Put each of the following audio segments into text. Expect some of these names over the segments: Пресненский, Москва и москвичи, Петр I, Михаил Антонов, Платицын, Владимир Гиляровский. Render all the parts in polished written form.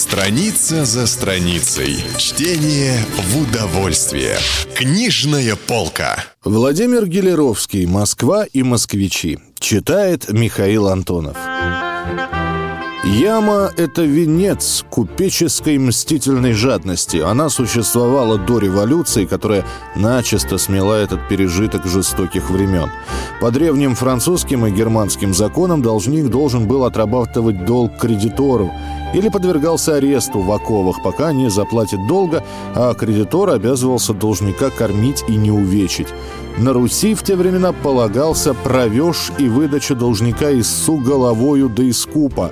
Страница за страницей. Чтение в удовольствие. Книжная полка. Владимир Гиляровский. «Москва и москвичи». Читает Михаил Антонов. Яма – это венец купеческой мстительной жадности. Она существовала до революции, которая начисто смела этот пережиток жестоких времен. По древним французским и германским законам должник должен был отрабатывать долг кредитору или подвергался аресту в оковах, пока не заплатит долга, а кредитор обязывался должника кормить и не увечить. На Руси в те времена полагался провеж и выдача должника иссу головою до искупа.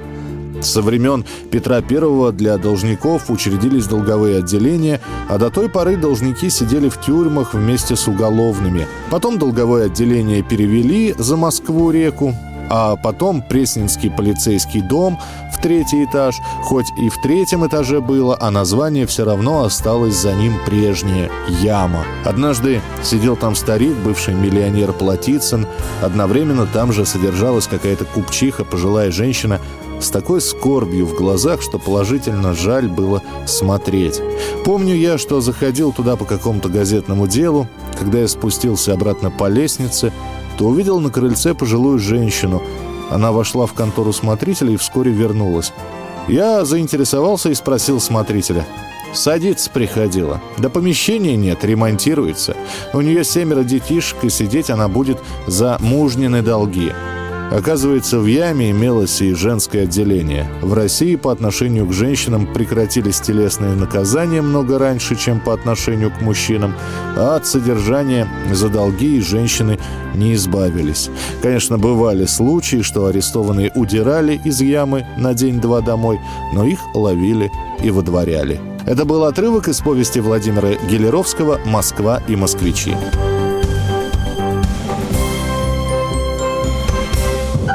Со времен Петра I для должников учредились долговые отделения, а до той поры должники сидели в тюрьмах вместе с уголовными. Потом долговое отделение перевели за Москву-реку, а потом Пресненский полицейский дом в третий этаж, хоть и в третьем этаже было, а название все равно осталось за ним прежнее – «Яма». Однажды сидел там старик, бывший миллионер Платицын. Одновременно там же содержалась какая-то купчиха, пожилая женщина, с такой скорбью в глазах, что положительно жаль было смотреть. Помню я, что заходил туда по какому-то газетному делу. Когда я спустился обратно по лестнице, то увидел на крыльце пожилую женщину. Она вошла в контору смотрителя и вскоре вернулась. Я заинтересовался и спросил смотрителя. Садиться приходила. Да помещения нет, ремонтируется. У нее 7 детишек, и сидеть она будет за мужнины долги. Оказывается, в яме имелось и женское отделение. В России по отношению к женщинам прекратились телесные наказания много раньше, чем по отношению к мужчинам, а от содержания за долги женщины не избавились. Конечно, бывали случаи, что арестованные удирали из ямы на день-два домой, но их ловили и выдворяли. Это был отрывок из повести Владимира Гиляровского «Москва и москвичи».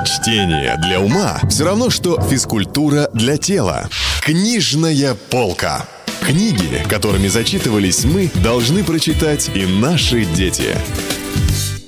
Чтение для ума все равно, что физкультура для тела. Книжная полка. Книги, которыми зачитывались мы, должны прочитать и наши дети.